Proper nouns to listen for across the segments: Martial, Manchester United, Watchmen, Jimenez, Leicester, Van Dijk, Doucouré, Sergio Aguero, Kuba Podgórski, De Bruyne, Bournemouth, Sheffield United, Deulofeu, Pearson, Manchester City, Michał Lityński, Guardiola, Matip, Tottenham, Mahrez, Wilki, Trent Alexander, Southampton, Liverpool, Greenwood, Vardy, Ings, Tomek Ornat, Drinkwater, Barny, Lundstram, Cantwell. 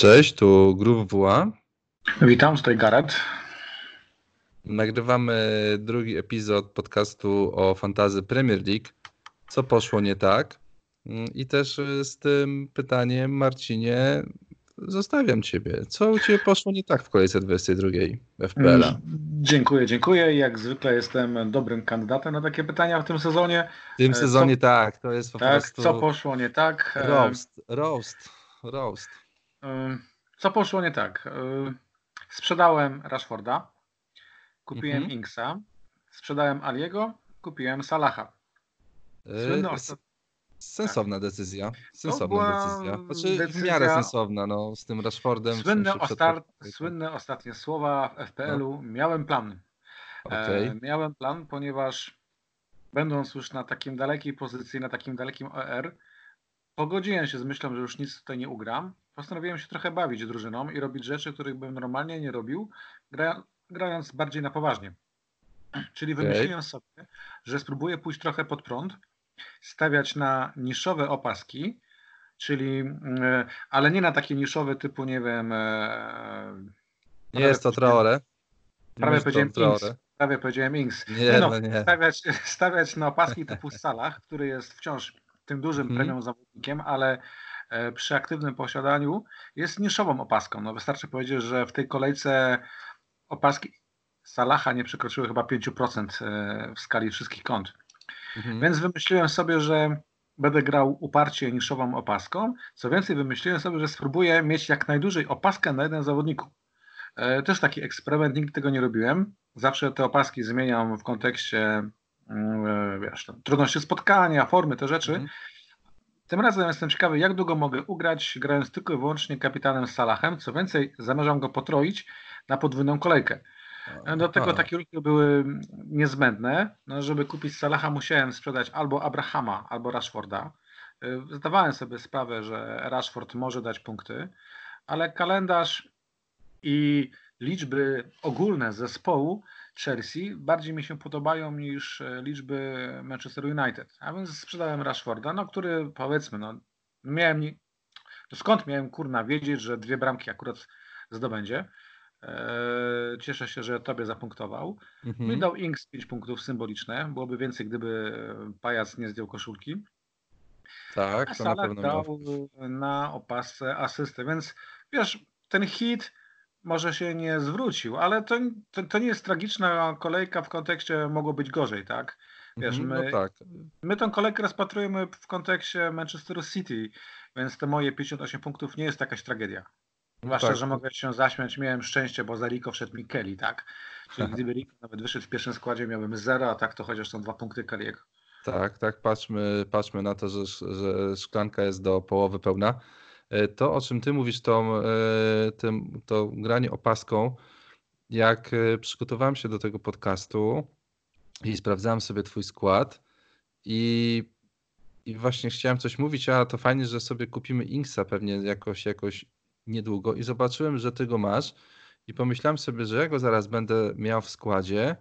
Cześć, tu Grów WA. Witam, tutaj Gareth. Nagrywamy drugi epizod podcastu o Fantasy Premier League. Co poszło nie tak? I też z tym pytaniem, Marcinie, zostawiam Ciebie. Co u Ciebie poszło nie tak w kolejce 22 FPL-a? Dziękuję. Jak zwykle jestem dobrym kandydatem na takie pytania w tym sezonie. W tym sezonie tak, to jest po prostu... Co poszło nie tak? Roast. Co poszło nie tak? Sprzedałem Rashforda, kupiłem Ingsa, sprzedałem Aliego, kupiłem Salaha. Sensowna decyzja. Znaczy w miarę sensowna, no, z tym Rashfordem. Słynne ostatnie słowa w FPL-u. No. Miałem plan. Okay. Miałem plan, ponieważ będąc już na takim dalekiej pozycji, na takim dalekim OR, pogodziłem się z myślą, że już nic tutaj nie ugram. Postanowiłem się trochę bawić drużyną i robić rzeczy, których bym normalnie nie robił, grając bardziej na poważnie. Czyli wymyśliłem sobie, że spróbuję pójść trochę pod prąd, stawiać na niszowe opaski, czyli, ale nie na takie niszowe typu, nie wiem... Nie jest to Traoré. Prawie powiedziałem Ings. Nie. Stawiać na opaski typu Salah, który jest wciąż tym dużym premium zawodnikiem, ale przy aktywnym posiadaniu jest niszową opaską. No, wystarczy powiedzieć, że w tej kolejce opaski Salaha nie przekroczyły chyba 5% w skali wszystkich kont. Więc wymyśliłem sobie, że będę grał uparcie niszową opaską. Co więcej, wymyśliłem sobie, że spróbuję mieć jak najdłużej opaskę na jednym zawodniku. Też taki eksperyment, nigdy tego nie robiłem. Zawsze te opaski zmieniam w kontekście trudności spotkania, formy, te rzeczy. Tym razem jestem ciekawy, jak długo mogę ugrać, grając tylko i wyłącznie kapitanem Salahem. Co więcej, zamierzam go potroić na podwójną kolejkę. Do tego takie ruchy były niezbędne. No, żeby kupić Salaha, musiałem sprzedać albo Abrahama, albo Rashforda. Zdawałem sobie sprawę, że Rashford może dać punkty, ale kalendarz i liczby ogólne zespołu Chelsea bardziej mi się podobają niż liczby Manchester United. A więc sprzedałem Rashforda, który powiedzmy, skąd miałem wiedzieć, że 2 bramki akurat zdobędzie. Cieszę się, że tobie zapunktował. Mi dał Ings 5 punktów symboliczne. Byłoby więcej, gdyby pajac nie zdjął koszulki. Tak, a Salah na pewno dał na opasce asystę. Więc wiesz, ten hit może się nie zwrócił, ale to nie jest tragiczna kolejka w kontekście mogło być gorzej, tak? Wiesz, my tą kolejkę rozpatrujemy w kontekście Manchesteru City, więc te moje 58 punktów nie jest jakaś tragedia. Zwłaszcza, że mogę się zaśmiać, miałem szczęście, bo za Rico wszedł mi Kelly, tak? Czyli gdyby Rico nawet wyszedł w pierwszym składzie, miałbym 0, a tak to chociaż są 2 punkty Kelly'ego. Tak, patrzmy na to, że szklanka jest do połowy pełna. To, o czym ty mówisz, to granie opaską, jak przygotowałem się do tego podcastu i sprawdzałem sobie twój skład i właśnie chciałem coś mówić, a to fajnie, że sobie kupimy Inksa pewnie jakoś niedługo i zobaczyłem, że ty go masz i pomyślałem sobie, że ja go zaraz będę miał w składzie.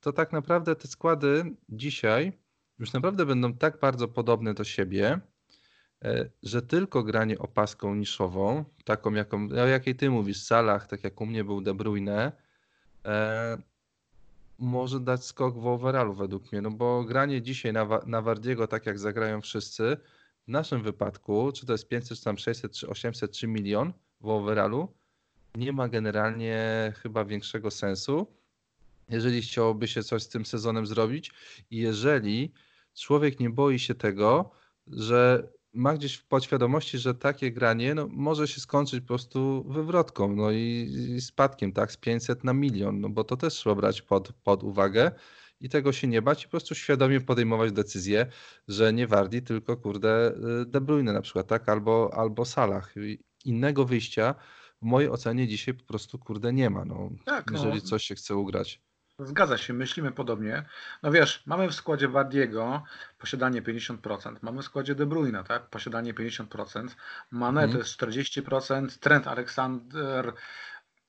To tak naprawdę te składy dzisiaj już naprawdę będą tak bardzo podobne do siebie, że tylko granie opaską niszową, taką o jakiej ty mówisz, Salah, tak jak u mnie był De Bruyne, może dać skok w overallu według mnie, no bo granie dzisiaj na Vardiego, tak jak zagrają wszyscy, w naszym wypadku, czy to jest 500, czy tam 600, czy 800, czy milion w overallu, nie ma generalnie chyba większego sensu, jeżeli chciałoby się coś z tym sezonem zrobić i jeżeli człowiek nie boi się tego, że ma gdzieś w podświadomości, że takie granie może się skończyć po prostu wywrotką i spadkiem z 500 na milion, bo to też trzeba brać pod uwagę i tego się nie bać i po prostu świadomie podejmować decyzję, że nie Vardy, tylko De Bruyne na przykład, tak? Albo Salah. Innego wyjścia w mojej ocenie dzisiaj po prostu nie ma, jeżeli coś się chce ugrać. Zgadza się, myślimy podobnie. Mamy w składzie Vardiego posiadanie 50%, mamy w składzie De Bruyne, tak? Posiadanie 50%, Manet to jest 40%, Trent Alexander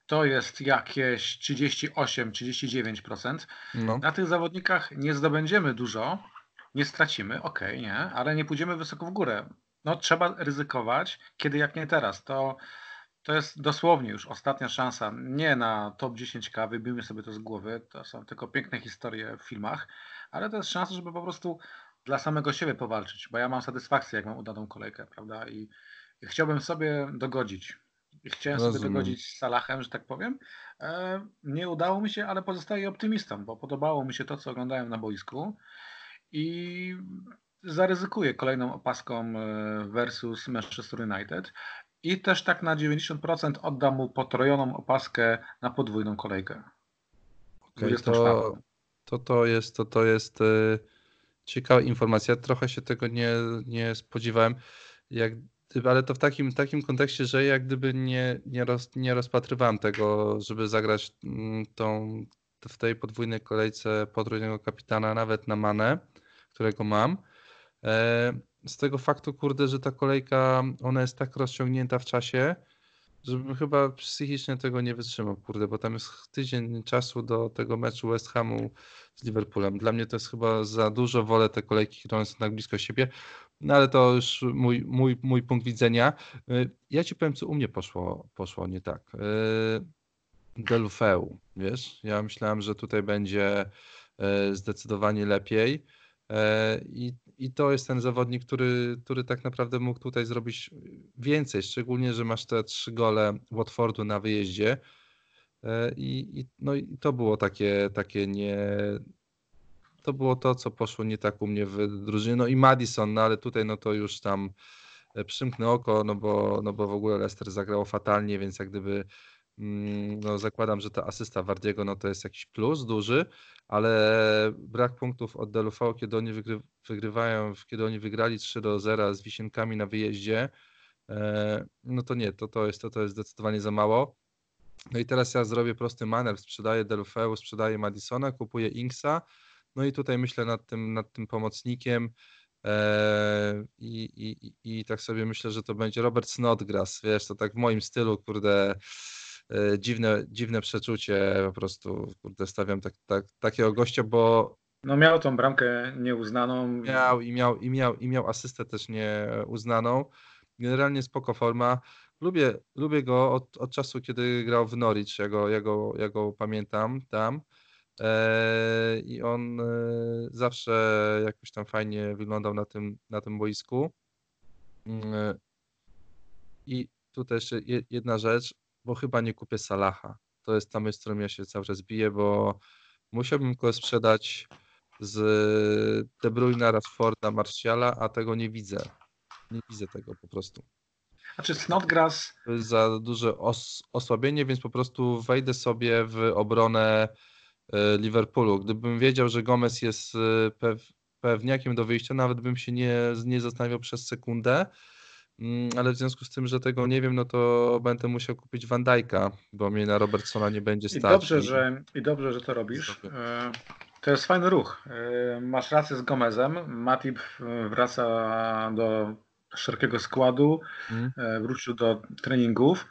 to jest jakieś 38-39%. Na tych zawodnikach nie zdobędziemy dużo, nie stracimy, ale nie pójdziemy wysoko w górę. no trzeba ryzykować, kiedy jak nie teraz. To jest dosłownie już ostatnia szansa, nie na top 10K, wybijmy sobie to z głowy, to są tylko piękne historie w filmach, ale to jest szansa, żeby po prostu dla samego siebie powalczyć, bo ja mam satysfakcję, jak mam udaną kolejkę, prawda, i chciałbym sobie dogodzić. Chciałem sobie dogodzić z Salahem, że tak powiem. Nie udało mi się, ale pozostaję optymistą, bo podobało mi się to, co oglądałem na boisku i zaryzykuję kolejną opaską versus Manchester United i też tak na 90% oddam mu potrojoną opaskę na podwójną kolejkę. Okay, to jest ciekawa informacja. Trochę się tego nie spodziewałem. Ale to w takim kontekście, że jak gdyby nie rozpatrywałem tego, żeby zagrać w tej podwójnej kolejce potrójnego kapitana nawet na Manę, którego mam. Z tego faktu, kurde, że ta kolejka, ona jest tak rozciągnięta w czasie, żebym chyba psychicznie tego nie wytrzymał, kurde, bo tam jest tydzień czasu do tego meczu West Hamu z Liverpoolem. Dla mnie to jest chyba za dużo, wolę te kolejki, które są tak blisko siebie. No ale to już mój punkt widzenia. Ja ci powiem, co u mnie poszło nie tak. Deulofeu, wiesz? Ja myślałem, że tutaj będzie zdecydowanie lepiej. I to jest ten zawodnik, który tak naprawdę mógł tutaj zrobić więcej, szczególnie, że masz te 3 gole Watfordu na wyjeździe. I to było takie nie... To było to, co poszło nie tak u mnie w drużynie. No i Madison, no ale tutaj no to już tam przymknę oko, no bo w ogóle Leicester zagrało fatalnie, więc jak gdyby no zakładam, że ta asysta Vardiego no to jest jakiś plus duży, ale brak punktów od Deulofeu, kiedy oni wygrali 3-0 z Wisienkami na wyjeździe, no to nie, to jest zdecydowanie za mało. No i teraz ja zrobię prosty manewr, sprzedaję Deulofeu, sprzedaję Madisona, kupuję Ingsa. No i tutaj myślę nad tym pomocnikiem i tak sobie myślę, że to będzie Robert Snodgrass, wiesz, to tak w moim stylu, kurde, dziwne przeczucie, po prostu, kurde, stawiam takiego gościa, bo... No miał tą bramkę nieuznaną. Miał asystę też nieuznaną. Generalnie spoko forma. Lubię go od czasu, kiedy grał w Norwich, ja go pamiętam tam. I on zawsze jakoś tam fajnie wyglądał na tym boisku. I tutaj jeszcze jedna rzecz, bo chyba nie kupię Salaha. To jest ta myśl, z którą ja się cały czas biję, bo musiałbym go sprzedać z De Bruyne'a, Rashforda, Martiala, a tego nie widzę. Nie widzę tego po prostu. Znaczy Snodgrass... To jest za duże osłabienie, więc po prostu wejdę sobie w obronę Liverpoolu. Gdybym wiedział, że Gomez jest pewniakiem do wyjścia, nawet bym się nie zastanawiał przez sekundę, ale w związku z tym, że tego nie wiem, no to będę musiał kupić Van Dijka, bo mnie na Robertsona nie będzie stać. Dobrze, że to robisz. To jest fajny ruch. Masz rację z Gomezem. Matip wraca do szerokiego składu, wrócił do treningów.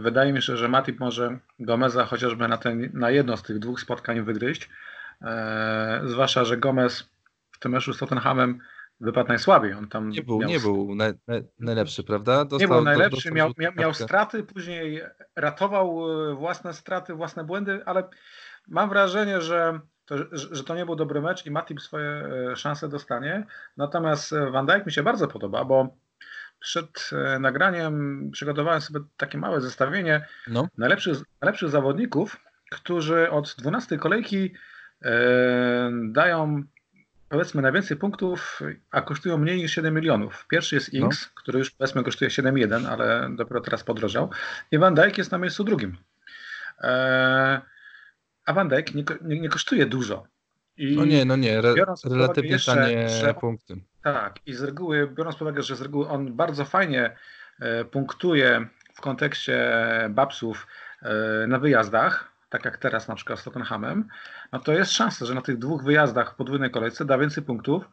Wydaje mi się, że Matip może Gomeza chociażby na jedno z tych dwóch spotkań wygryźć. Zwłaszcza, że Gomez w tym meczu z Tottenhamem wypadł najsłabiej. On tam nie był najlepszy, prawda? Miał straty, później ratował własne straty, własne błędy, ale mam wrażenie, że to nie był dobry mecz i Matip swoje szanse dostanie. Natomiast Van Dijk mi się bardzo podoba, bo przed nagraniem przygotowałem sobie takie małe zestawienie najlepszych zawodników, którzy od 12 kolejki dają, powiedzmy, najwięcej punktów, a kosztują mniej niż 7 milionów. Pierwszy jest Ings, który już, powiedzmy, kosztuje 7,1, ale dopiero teraz podrożał. I Van Dijk jest na miejscu drugim. A Van Dijk nie kosztuje dużo. I nie, relatywnie tanie punkty. Tak, i z reguły, biorąc pod uwagę, że z reguły on bardzo fajnie punktuje w kontekście babsów na wyjazdach, tak jak teraz na przykład z Tottenhamem, no to jest szansa, że na tych dwóch wyjazdach w podwójnej kolejce da więcej punktów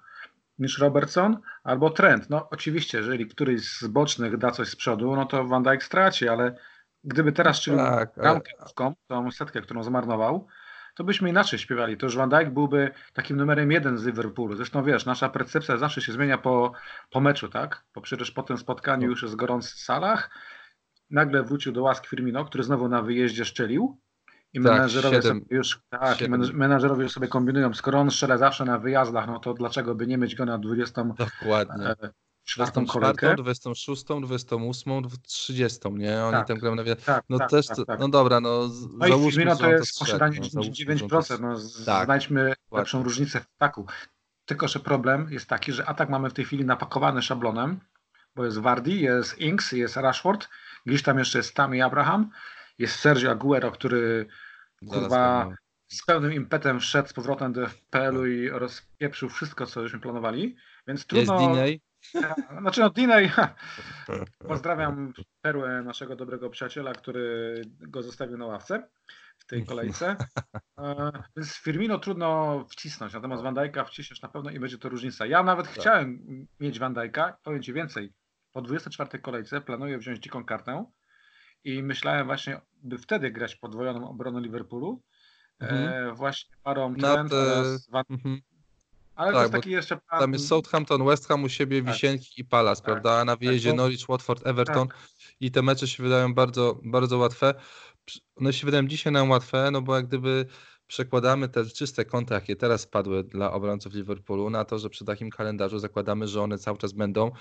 niż Robertson albo Trent. No oczywiście, jeżeli któryś z bocznych da coś z przodu, no to Van Dijk straci, ale gdyby teraz czynił bramkę, tą setkę, którą zmarnował, to byśmy inaczej śpiewali. To już Van Dijk byłby takim numerem 1 z Liverpoolu. Zresztą wiesz, nasza percepcja zawsze się zmienia po meczu, tak? Bo przecież po tym spotkaniu już jest gorący Salah. Nagle wrócił do łask Firmino, który znowu na wyjeździe szczelił. I tak, menadżerowie już sobie kombinują. Skoro on strzela zawsze na wyjazdach, no to dlaczego by nie mieć go na 20. Dokładnie. 24, 26, 28, 30, nie? Oni tak, tam grają na tak, no tak, też, tak. No dobra, no załóżmy, no to jest posiadanie 99%, no tak, znajdźmy lepszą różnicę w ataku. Tylko że problem jest taki, że atak mamy w tej chwili napakowany szablonem, bo jest Vardy, jest Ings, jest Rashford, gdzieś tam jeszcze jest Tam i Abraham, jest Sergio Aguero, który kurwa z pełnym impetem wszedł z powrotem do FPL-u i rozpieprzył wszystko, co żeśmy planowali, więc trudno... Znaczy no Dinej, pozdrawiam perłę naszego dobrego przyjaciela, który go zostawił na ławce w tej kolejce. Więc Firmino trudno wcisnąć, natomiast Van Dijk'a wciśniesz na pewno i będzie to różnica. Ja nawet chciałem mieć Van Dijk'a, powiem Ci więcej, po 24 kolejce planuję wziąć dziką kartę i myślałem właśnie, by wtedy grać podwojoną obronę Liverpoolu, właśnie parą Trent oraz Van Dijk. Ale tak, to jest taki jeszcze plan... Tam jest Southampton, West Ham u siebie, tak. Wisienki i Palace, tak, prawda? Na wyjeździe tak, Norwich, Watford, Everton tak. I te mecze się wydają bardzo, bardzo łatwe. One się wydają dzisiaj nam łatwe, no bo jak gdyby przekładamy te czyste konta, jakie teraz padły dla obrońców Liverpoolu na to, że przy takim kalendarzu zakładamy, że one cały czas będą,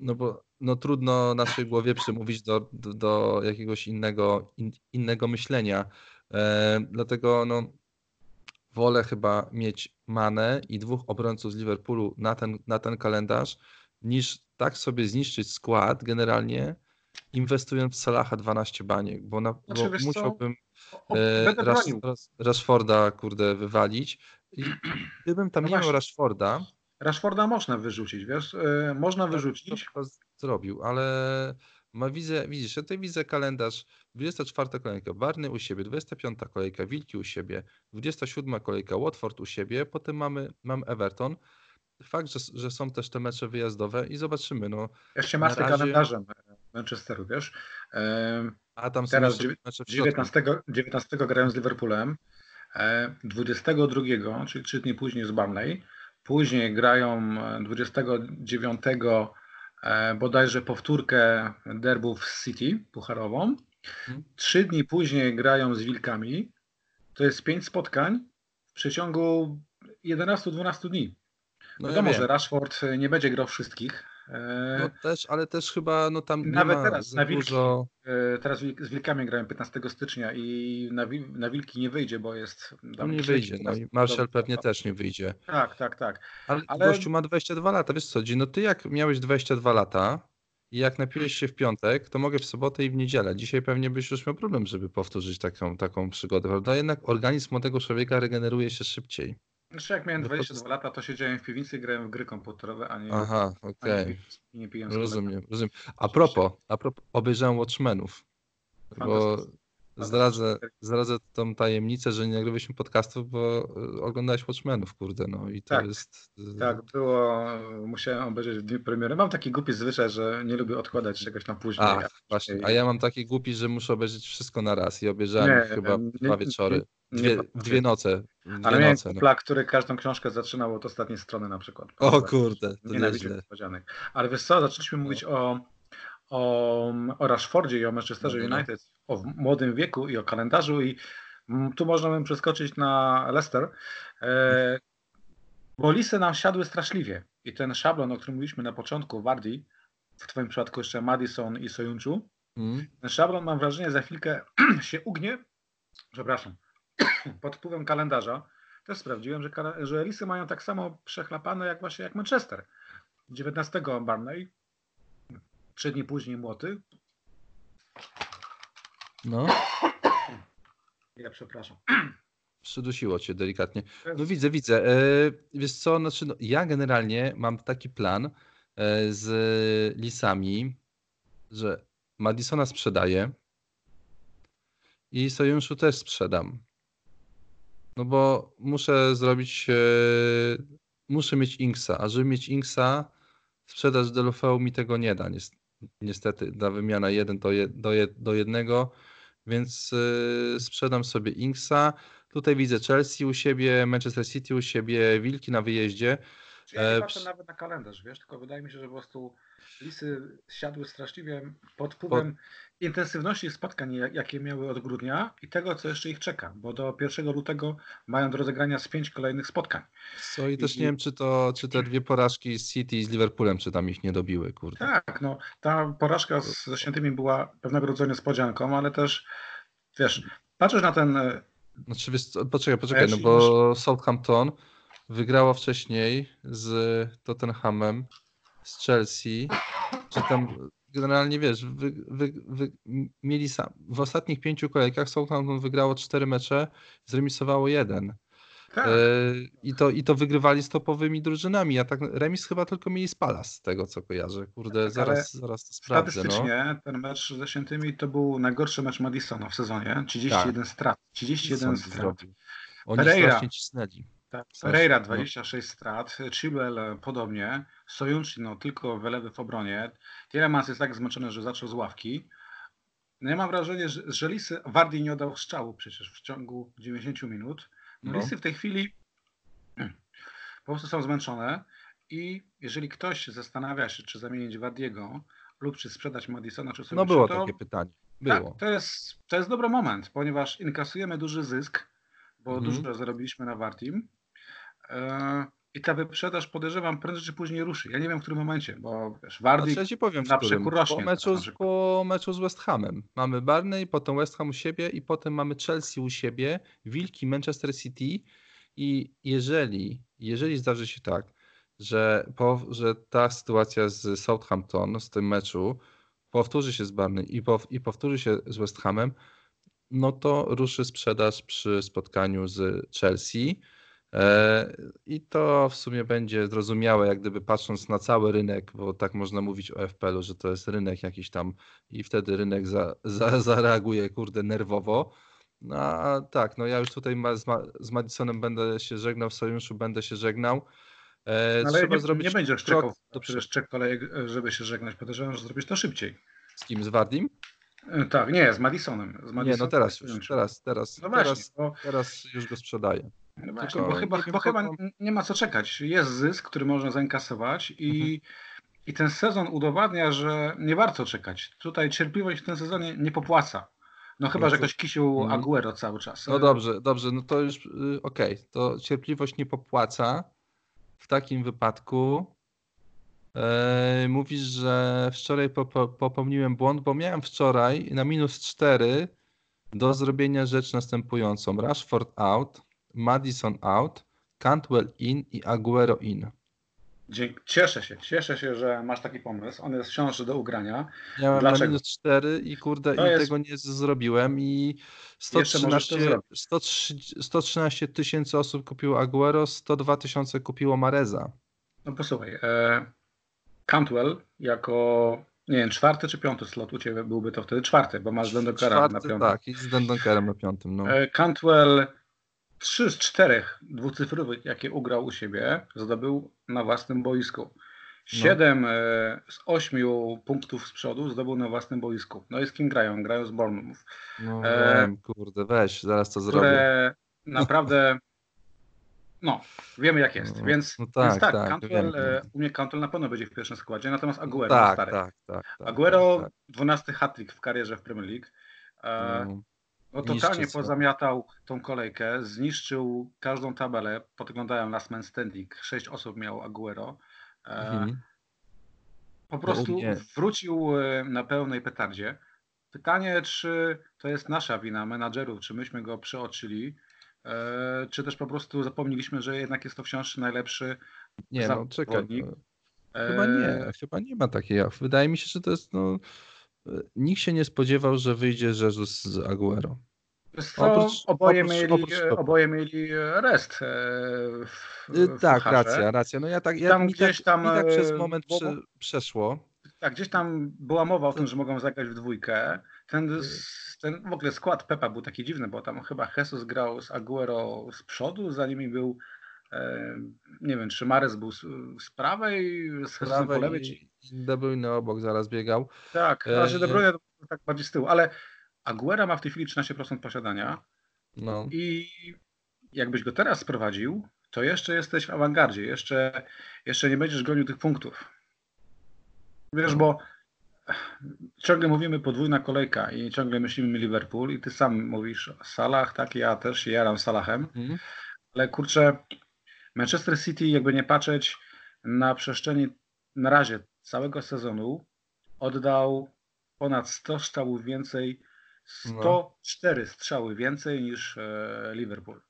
no bo no trudno naszej głowie przemówić do jakiegoś innego myślenia. Dlatego no wolę chyba mieć Manet i dwóch obrońców z Liverpoolu na ten kalendarz, niż tak sobie zniszczyć skład generalnie, inwestując w Salaha 12 baniek, bo musiałbym Rashforda kurde wywalić. I gdybym tam nie miał Rashforda... Rashforda można wyrzucić, wiesz? Można wyrzucić. To zrobił, ale... Widzisz, ja tutaj widzę kalendarz, 24 kolejka Barny u siebie, 25 kolejka Wilki u siebie, 27 kolejka Watford u siebie, potem mamy Everton. Fakt, że są też te mecze wyjazdowe i zobaczymy. No, jeszcze masz razie... kalendarzem Manchesteru, wiesz? A tam teraz są mecze w 19 grają z Liverpoolem, 22, czyli 3 dni później z Burnley, później grają 29 bodajże powtórkę derbów z City pucharową. 3 dni później grają z Wilkami. To jest 5 spotkań w przeciągu 11-12 dni. No wiadomo, że Rashford nie będzie grał wszystkich. No też, ale też chyba no tam nawet nie ma teraz, na Wilki, dużo... Teraz z Wilkami grają 15 stycznia i na Wilki nie wyjdzie, bo jest... Tam nie wyjdzie, no i Martial pewnie też nie wyjdzie. Tak. Ale gościu ma 22 lata, wiesz co, Dzi, no ty jak miałeś 22 lata i jak napiłeś się w piątek, to mogę w sobotę i w niedzielę. Dzisiaj pewnie byś już miał problem, żeby powtórzyć taką przygodę, prawda? Jednak organizm młodego człowieka regeneruje się szybciej. Znaczy jak miałem 22 lata, to siedziałem w piwnicy i grałem w gry komputerowe, a nie... Aha, okej. Okay. Rozumiem. A propos, obejrzałem Watchmenów, bo zdradzę tą tajemnicę, że nie nagrywaliśmy podcastów, bo oglądałeś Watchmenów, kurde, no i to tak, jest... Tak, było, musiałem obejrzeć w dniu premiery. Mam taki głupi zwyczaj, że nie lubię odkładać czegoś na później. A, właśnie, a ja mam taki głupi, że muszę obejrzeć wszystko na raz i obejrzałem chyba dwa wieczory. Dwie noce. Ale miałem, który każdą książkę zaczynał od ostatniej strony na przykład. O kurde, to nieźle. Ale wiesz co, zaczęliśmy mówić o Rashfordzie i o Manchesterze United, o młodym wieku i o kalendarzu i tu można bym przeskoczyć na Leicester, bo listy nam siadły straszliwie i ten szablon, o którym mówiliśmy na początku, Vardy, w twoim przypadku jeszcze Madison i Sojunczu, ten szablon mam wrażenie za chwilkę się ugnie, przepraszam, pod wpływem kalendarza. Też sprawdziłem, że listy mają tak samo przechlapane jak właśnie jak Manchester. 19 Burnley, 3 dni później Młoty. No. Ja przepraszam. Przydusiło cię delikatnie. No widzę. Wiesz co, znaczy, no, ja generalnie mam taki plan z lisami, że Madisona sprzedaję i Sojuszu też sprzedam. No bo muszę zrobić, muszę mieć Ingsa, a żeby mieć Ingsa, sprzedaż Deulofeu mi tego nie da, niestety, ta wymiana 1 do 1, więc sprzedam sobie Ingsa, Tutaj widzę Chelsea u siebie, Manchester City u siebie, Wilki na wyjeździe. Czyli ja nie patrzę nawet na kalendarz, wiesz, tylko wydaje mi się, że po prostu lisy siadły straszliwie pod wpływem intensywności spotkań, jakie miały od grudnia i tego, co jeszcze ich czeka, bo do 1 lutego mają do rozegrania z 5 kolejnych spotkań. Co i też nie wiem, czy te dwie porażki z City i z Liverpoolem, czy tam ich nie dobiły, kurde. Tak, no ta porażka ze Świętymi była pewnego rodzaju niespodzianką, ale też, wiesz, patrzysz na ten... Znaczy, poczekaj, no bo Southampton wygrała wcześniej z Tottenhamem, z Chelsea, czy tam generalnie wiesz, mieli w ostatnich 5 kolejkach Southampton wygrało 4 mecze, zremisowało 1. Tak. I to wygrywali z topowymi drużynami, a tak remis chyba tylko mieli z Palace, z tego co kojarzę, kurde, tak, zaraz to sprawdzę. Statystycznie ten mecz ze Świętymi to był najgorszy mecz Madisona w sezonie, 31 strat. 31 strat. Oni strasznie cisnęli. Tak, Pereira 26 strat, Chilwell podobnie, Sojuncin no, tylko wylewy w obronie, Tielemans jest tak zmęczony, że zaczął z ławki. No ja mam wrażenie, że lisy, Vardy nie oddał strzału przecież w ciągu 90 minut. No. Lisy w tej chwili po prostu są zmęczone i jeżeli ktoś zastanawia się, czy zamienić Vardiego lub czy sprzedać Madisona, czy Sojuncina, było to, takie pytanie. Było. Tak, to jest dobry moment, ponieważ inkasujemy duży zysk, bo dużo zarobiliśmy na Vardim. I ta wyprzedaż, podejrzewam, prędzej czy później ruszy. Ja nie wiem, w którym momencie, bo wiesz, Vardy ja ci powiem, na przekór rośnie. Po meczu z West Hamem. Mamy Barney, potem West Ham u siebie i potem mamy Chelsea u siebie, Wilki, Manchester City i jeżeli zdarzy się tak, że ta sytuacja z Southampton, z tym meczu, powtórzy się z Barney i powtórzy się z West Hamem, no to ruszy sprzedaż przy spotkaniu z Chelsea. I to w sumie będzie zrozumiałe, jak gdyby patrząc na cały rynek, bo tak można mówić o FPL-u, że to jest rynek jakiś tam i wtedy rynek zareaguje, kurde, nerwowo. No a tak, no ja już tutaj z Madisonem będę się żegnał, w Sojuszu będę się żegnał. Ale trzeba nie będziesz czekał przecież trzech kolejek, żeby się żegnać. Podejrzewam, że zrobisz to szybciej. Z kim? Z Vardim? Tak, nie, z Madisonem. Nie, no teraz już, no właśnie, teraz już go sprzedaję. No właśnie, bo chyba nie ma co czekać. Jest zysk, który można zainkasować i ten sezon udowadnia, że nie warto czekać. Tutaj cierpliwość w tym sezonie nie popłaca. No chyba, że ktoś kisił Aguero cały czas. No dobrze, no to już okej. To cierpliwość nie popłaca. W takim wypadku mówisz, że wczoraj popełniłem błąd, bo miałem wczoraj na -4 do zrobienia rzecz następującą. Rashford out, Madison out, Cantwell in i Aguero in. Cieszę się, że masz taki pomysł. On jest wciąż do ugrania. Ja mam na -4 i kurde, tego nie zrobiłem i 113 tysięcy osób kupiło Aguero, 102 tysiące kupiło Mahreza. No posłuchaj, Cantwell jako, nie wiem, 4. czy 5. slot u ciebie byłby to wtedy 4, bo masz Dendonckera na 5. Tak, i z Dendonkerem na 5. No. Cantwell 3 z 4 dwucyfrowych, jakie ugrał u siebie, zdobył na własnym boisku. 7 z 8 punktów z przodu zdobył na własnym boisku. No i z kim grają? Grają z Bournemouth. No wiem, kurde, weź, zaraz to zrobię. Naprawdę, no, wiemy jak jest. No, więc tak, Cantwell, u mnie Cantwell na pewno będzie w pierwszym składzie, natomiast Aguero stary. Tak, Aguero 12 hat-trick w karierze w Premier League. No totalnie pozamiatał tą kolejkę, zniszczył każdą tabelę, podglądałem Last Man Standing, 6 osób miało Aguero. Po prostu wrócił na pełnej petardzie. Pytanie, czy to jest nasza wina, menadżerów, czy myśmy go przeoczyli, czy też po prostu zapomnieliśmy, że jednak jest to wciąż najlepszy zawodnik. Chyba nie ma takiej. Wydaje mi się, że to jest... Nikt się nie spodziewał, że wyjdzie Jesus z Aguero. Oboje mieli rest. Tak, racja. No ja tak, mi tak przez moment przeszło. Tak, gdzieś tam była mowa o tym, że mogą zagrać w 2. Ten w ogóle skład Pepa był taki dziwny, bo tam chyba Jesus grał z Aguero z przodu, za nimi był, nie wiem, czy Mahrez był z prawej, z Jesusem po lewej, czy... De Bruyne obok zaraz biegał. Tak, razie De Bruyne tak bardziej z tyłu, ale Aguero ma w tej chwili 13% posiadania i jakbyś go teraz sprowadził, to jeszcze jesteś w awangardzie, jeszcze nie będziesz gonił tych punktów. Wiesz, bo ciągle mówimy podwójna kolejka i ciągle myślimy Liverpool i ty sam mówisz o Salah, tak, ja też się jaram Salahem, ale kurczę, Manchester City, jakby nie patrzeć, na przestrzeni na razie całego sezonu oddał ponad 100 strzałów więcej, 104 strzały więcej niż Liverpool,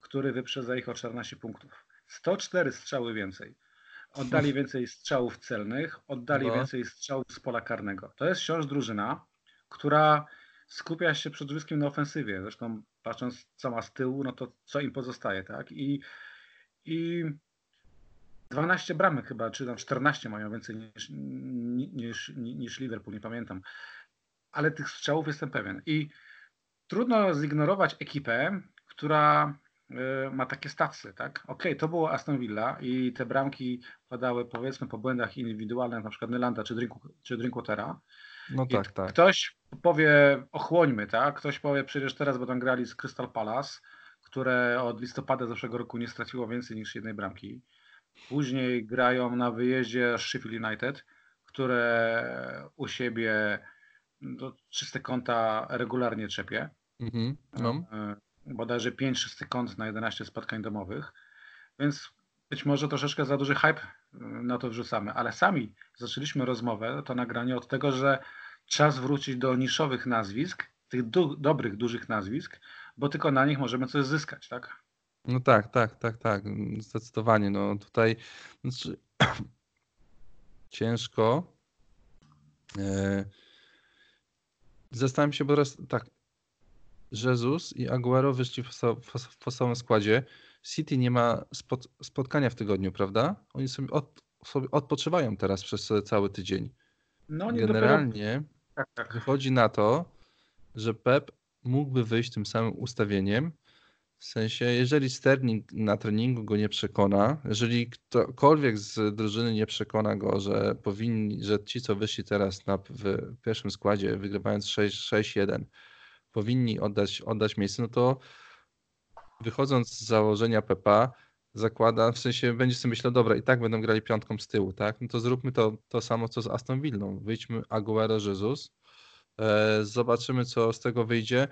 który wyprzedza ich o 14 punktów. 104 strzały więcej. Oddali więcej strzałów celnych, oddali więcej strzałów z pola karnego. To jest wciąż drużyna, która skupia się przede wszystkim na ofensywie. Zresztą patrząc co ma z tyłu, no to co im pozostaje, tak? I 12 bramek chyba, czy tam 14 mają więcej niż Liverpool, nie pamiętam. Ale tych strzałów jestem pewien. I trudno zignorować ekipę, która ma takie stacje, tak? Okej, to było Aston Villa i te bramki padały powiedzmy po błędach indywidualnych, na przykład Nylanda czy Drinkwatera. No tak, tak. Ktoś powie, ochłońmy, tak? Ktoś powie, przecież teraz będą grali z Crystal Palace, które od listopada zeszłego roku nie straciło więcej niż jednej bramki. Później grają na wyjeździe z Sheffield United, które u siebie czyste konta regularnie czepie. Bodajże 5-6 kont na 11 spotkań domowych, więc być może troszeczkę za duży hype na to wrzucamy, ale sami zaczęliśmy rozmowę, to nagranie od tego, że czas wrócić do niszowych nazwisk, tych dobrych, dużych nazwisk, bo tylko na nich możemy coś zyskać, tak? No tak, zdecydowanie. No tutaj znaczy, ciężko. Zastanawiam się, bo teraz tak, Jesus i Aguero wyszli w podstawowym składzie. City nie ma spotkania w tygodniu, prawda? Oni sobie odpoczywają teraz przez cały tydzień. No, generalnie wychodzi na to, że Pep mógłby wyjść tym samym ustawieniem. W sensie, jeżeli Sterling na treningu go nie przekona, jeżeli ktokolwiek z drużyny nie przekona go, że ci, co wyszli teraz w pierwszym składzie, wygrywając 6-1, powinni oddać miejsce, no to wychodząc z założenia Pepa zakłada, w sensie będzie sobie myślał, dobra, i tak będą grali piątką z tyłu, tak? No to zróbmy to samo, co z Aston Villą. Wyjdźmy Aguero, Jesus. Zobaczymy, co z tego wyjdzie.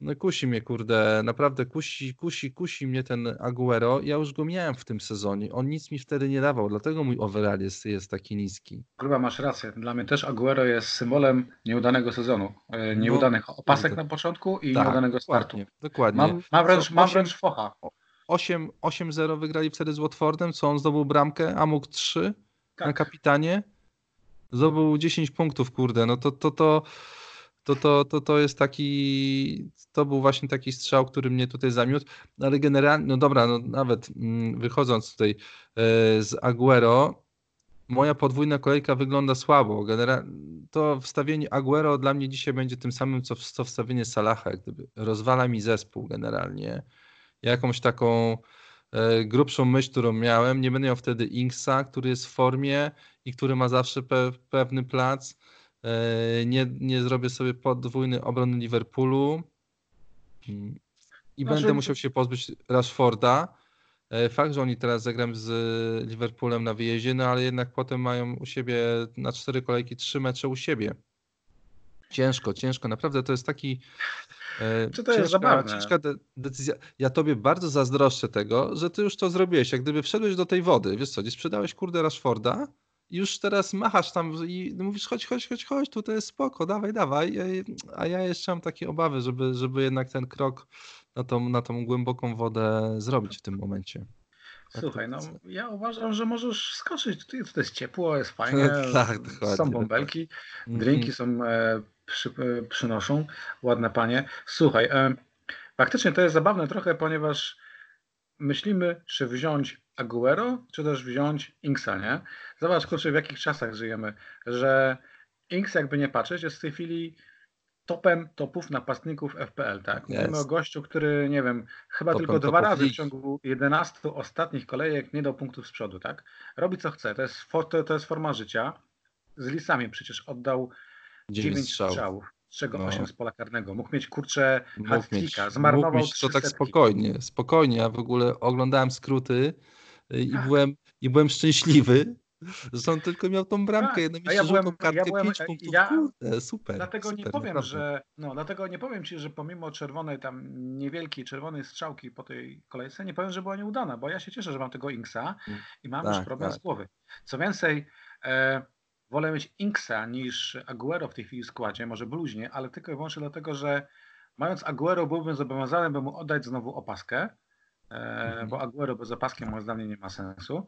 No kusi mnie, kurde, naprawdę kusi mnie ten Aguero. Ja już go miałem w tym sezonie. On nic mi wtedy nie dawał, dlatego mój overall jest taki niski. Kurwa, masz rację. Dla mnie też Aguero jest symbolem nieudanego sezonu. Nieudanych opasek na początku i nieudanego startu. Dokładnie. Mam wręcz focha. 8-0 wygrali wtedy z Watfordem, co on zdobył bramkę, a mógł 3 na kapitanie. Zdobył 10 punktów, kurde, no to jest taki, to był właśnie taki strzał, który mnie tutaj zamiótł, ale generalnie, no dobra, no nawet wychodząc tutaj z Aguero, moja podwójna kolejka wygląda słabo. To wstawienie Aguero dla mnie dzisiaj będzie tym samym, co wstawienie Salaha, jak gdyby. Rozwala mi zespół generalnie. Jakąś taką grubszą myśl, którą miałem, nie będę miał wtedy Ingsa, który jest w formie i który ma zawsze pewny plac. Nie zrobię sobie podwójnej obrony Liverpoolu i będę musiał się pozbyć Rashforda. Fakt, że oni teraz zagrają z Liverpoolem na wyjeździe, no ale jednak potem mają u siebie na 4 kolejki 3 mecze u siebie. Ciężko. Naprawdę to jest taki ciężka decyzja. Ja tobie bardzo zazdroszczę tego, że ty już to zrobiłeś. Jak gdyby wszedłeś do tej wody, wiesz co, nie sprzedałeś kurde Rashforda, już teraz machasz tam i mówisz chodź, tutaj jest spoko, dawaj. A ja jeszcze mam takie obawy, żeby jednak ten krok na tą głęboką wodę zrobić w tym momencie. Słuchaj, no ja uważam, że możesz skoczyć. To jest ciepło, jest fajnie, są bąbelki, drinki są, przynoszą, ładne panie. Słuchaj, faktycznie to jest zabawne trochę, ponieważ myślimy, czy wziąć Aguero, czy też wziąć Ingsa, nie? Zobacz, kurczę, w jakich czasach żyjemy, że Ings, jakby nie patrzeć, jest w tej chwili topem topów napastników FPL, tak? Mówimy o gościu, który, nie wiem, chyba topem, tylko 2 razy w ciągu 11 ostatnich kolejek nie dał punktów z przodu, tak? Robi co chce, to jest forma życia. Z Lisami przecież oddał 9 strzałów. z czego 8 z pola karnego. Mógł mieć, kurczę, hat-tricka, zmarnował to tak setki. Spokojnie. Ja w ogóle oglądałem skróty i byłem szczęśliwy, że on tylko miał tą bramkę, kartkę 5 punktów. Super. Dlatego nie powiem ci, że pomimo czerwonej, tam niewielkiej czerwonej strzałki po tej kolejce, nie powiem, że była nieudana, bo ja się cieszę, że mam tego Ingsa i mam już problem z głowy. Co więcej, wolę mieć Ingsa niż Aguero w tej chwili w składzie, może bluźnie, ale tylko i wyłącznie dlatego, że mając Aguero byłbym zobowiązany, by mu oddać znowu opaskę, bo Aguero bez opaski moim zdaniem nie ma sensu.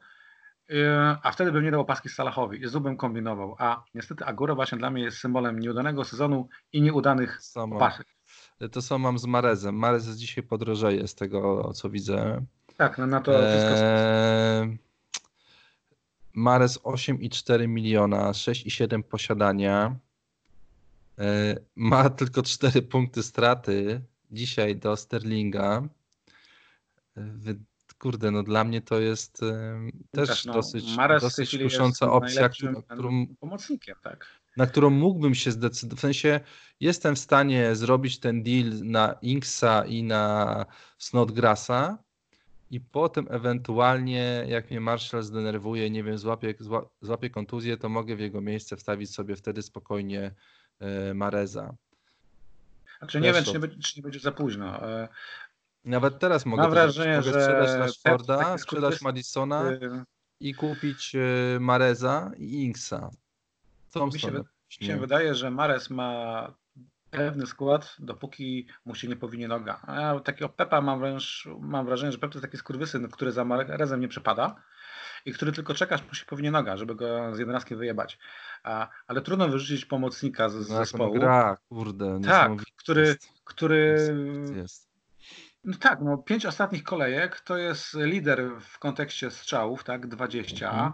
A wtedy bym nie dał opaski Salahowi. Jezu, bym kombinował. A niestety Aguero właśnie dla mnie jest symbolem nieudanego sezonu i nieudanych opasek. To samo mam z Mahrezem. Mahrez jest dzisiaj podrożeje z tego, co widzę. Tak, na to wszystko Mahrez 8,4 miliona, 6,7 posiadania. Ma tylko 4 punkty straty dzisiaj do Sterlinga. Kurde, dla mnie to jest też dosyć kusząca opcja, na którą mógłbym się zdecydować. W sensie jestem w stanie zrobić ten deal na Ingsa i na Snodgrassa i potem ewentualnie, jak mnie Martial zdenerwuje, nie wiem, złapie kontuzję, to mogę w jego miejsce wstawić sobie wtedy spokojnie Mahreza. Znaczy nie wiem, czy nie będzie za późno. Nawet teraz mogę sprzedać Rashforda, sprzedać Madisona i kupić Mahreza i Ingsa. Mi się wydaje, że Mahrez ma pewny skład, dopóki mu się nie powinie noga. A ja takiego Pepa mam wrażenie, że Pep to jest taki skurwysyn, który za Mahrezem nie przepada i który tylko czeka, aż mu się powinie noga, żeby go z 11 wyjebać. Ale trudno wyrzucić pomocnika z zespołu. Gra, kurde. Tak, który jest. No tak, 5 ostatnich kolejek to jest lider w kontekście strzałów, tak, 20.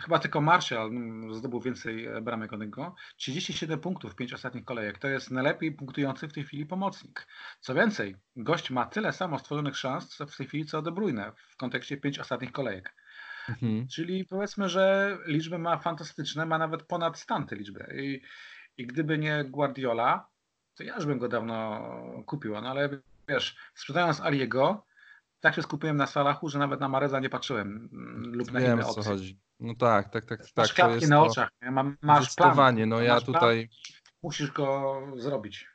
Chyba tylko Martial zdobył więcej bramek od niego. 37 punktów w 5 ostatnich kolejek. To jest najlepiej punktujący w tej chwili pomocnik. Co więcej, gość ma tyle samo stworzonych szans w tej chwili co De Bruyne w kontekście 5 ostatnich kolejek. Czyli powiedzmy, że liczby ma fantastyczne, ma nawet ponad stan te liczby. I gdyby nie Guardiola, to ja już bym go dawno kupił, ale wiesz, sprzedając Aliego, tak się skupiłem na Salachu, że nawet na Mahreza nie patrzyłem lub na inne opcje. O co chodzi. No tak. Masz klapki na oczach, masz plan. Musisz go zrobić.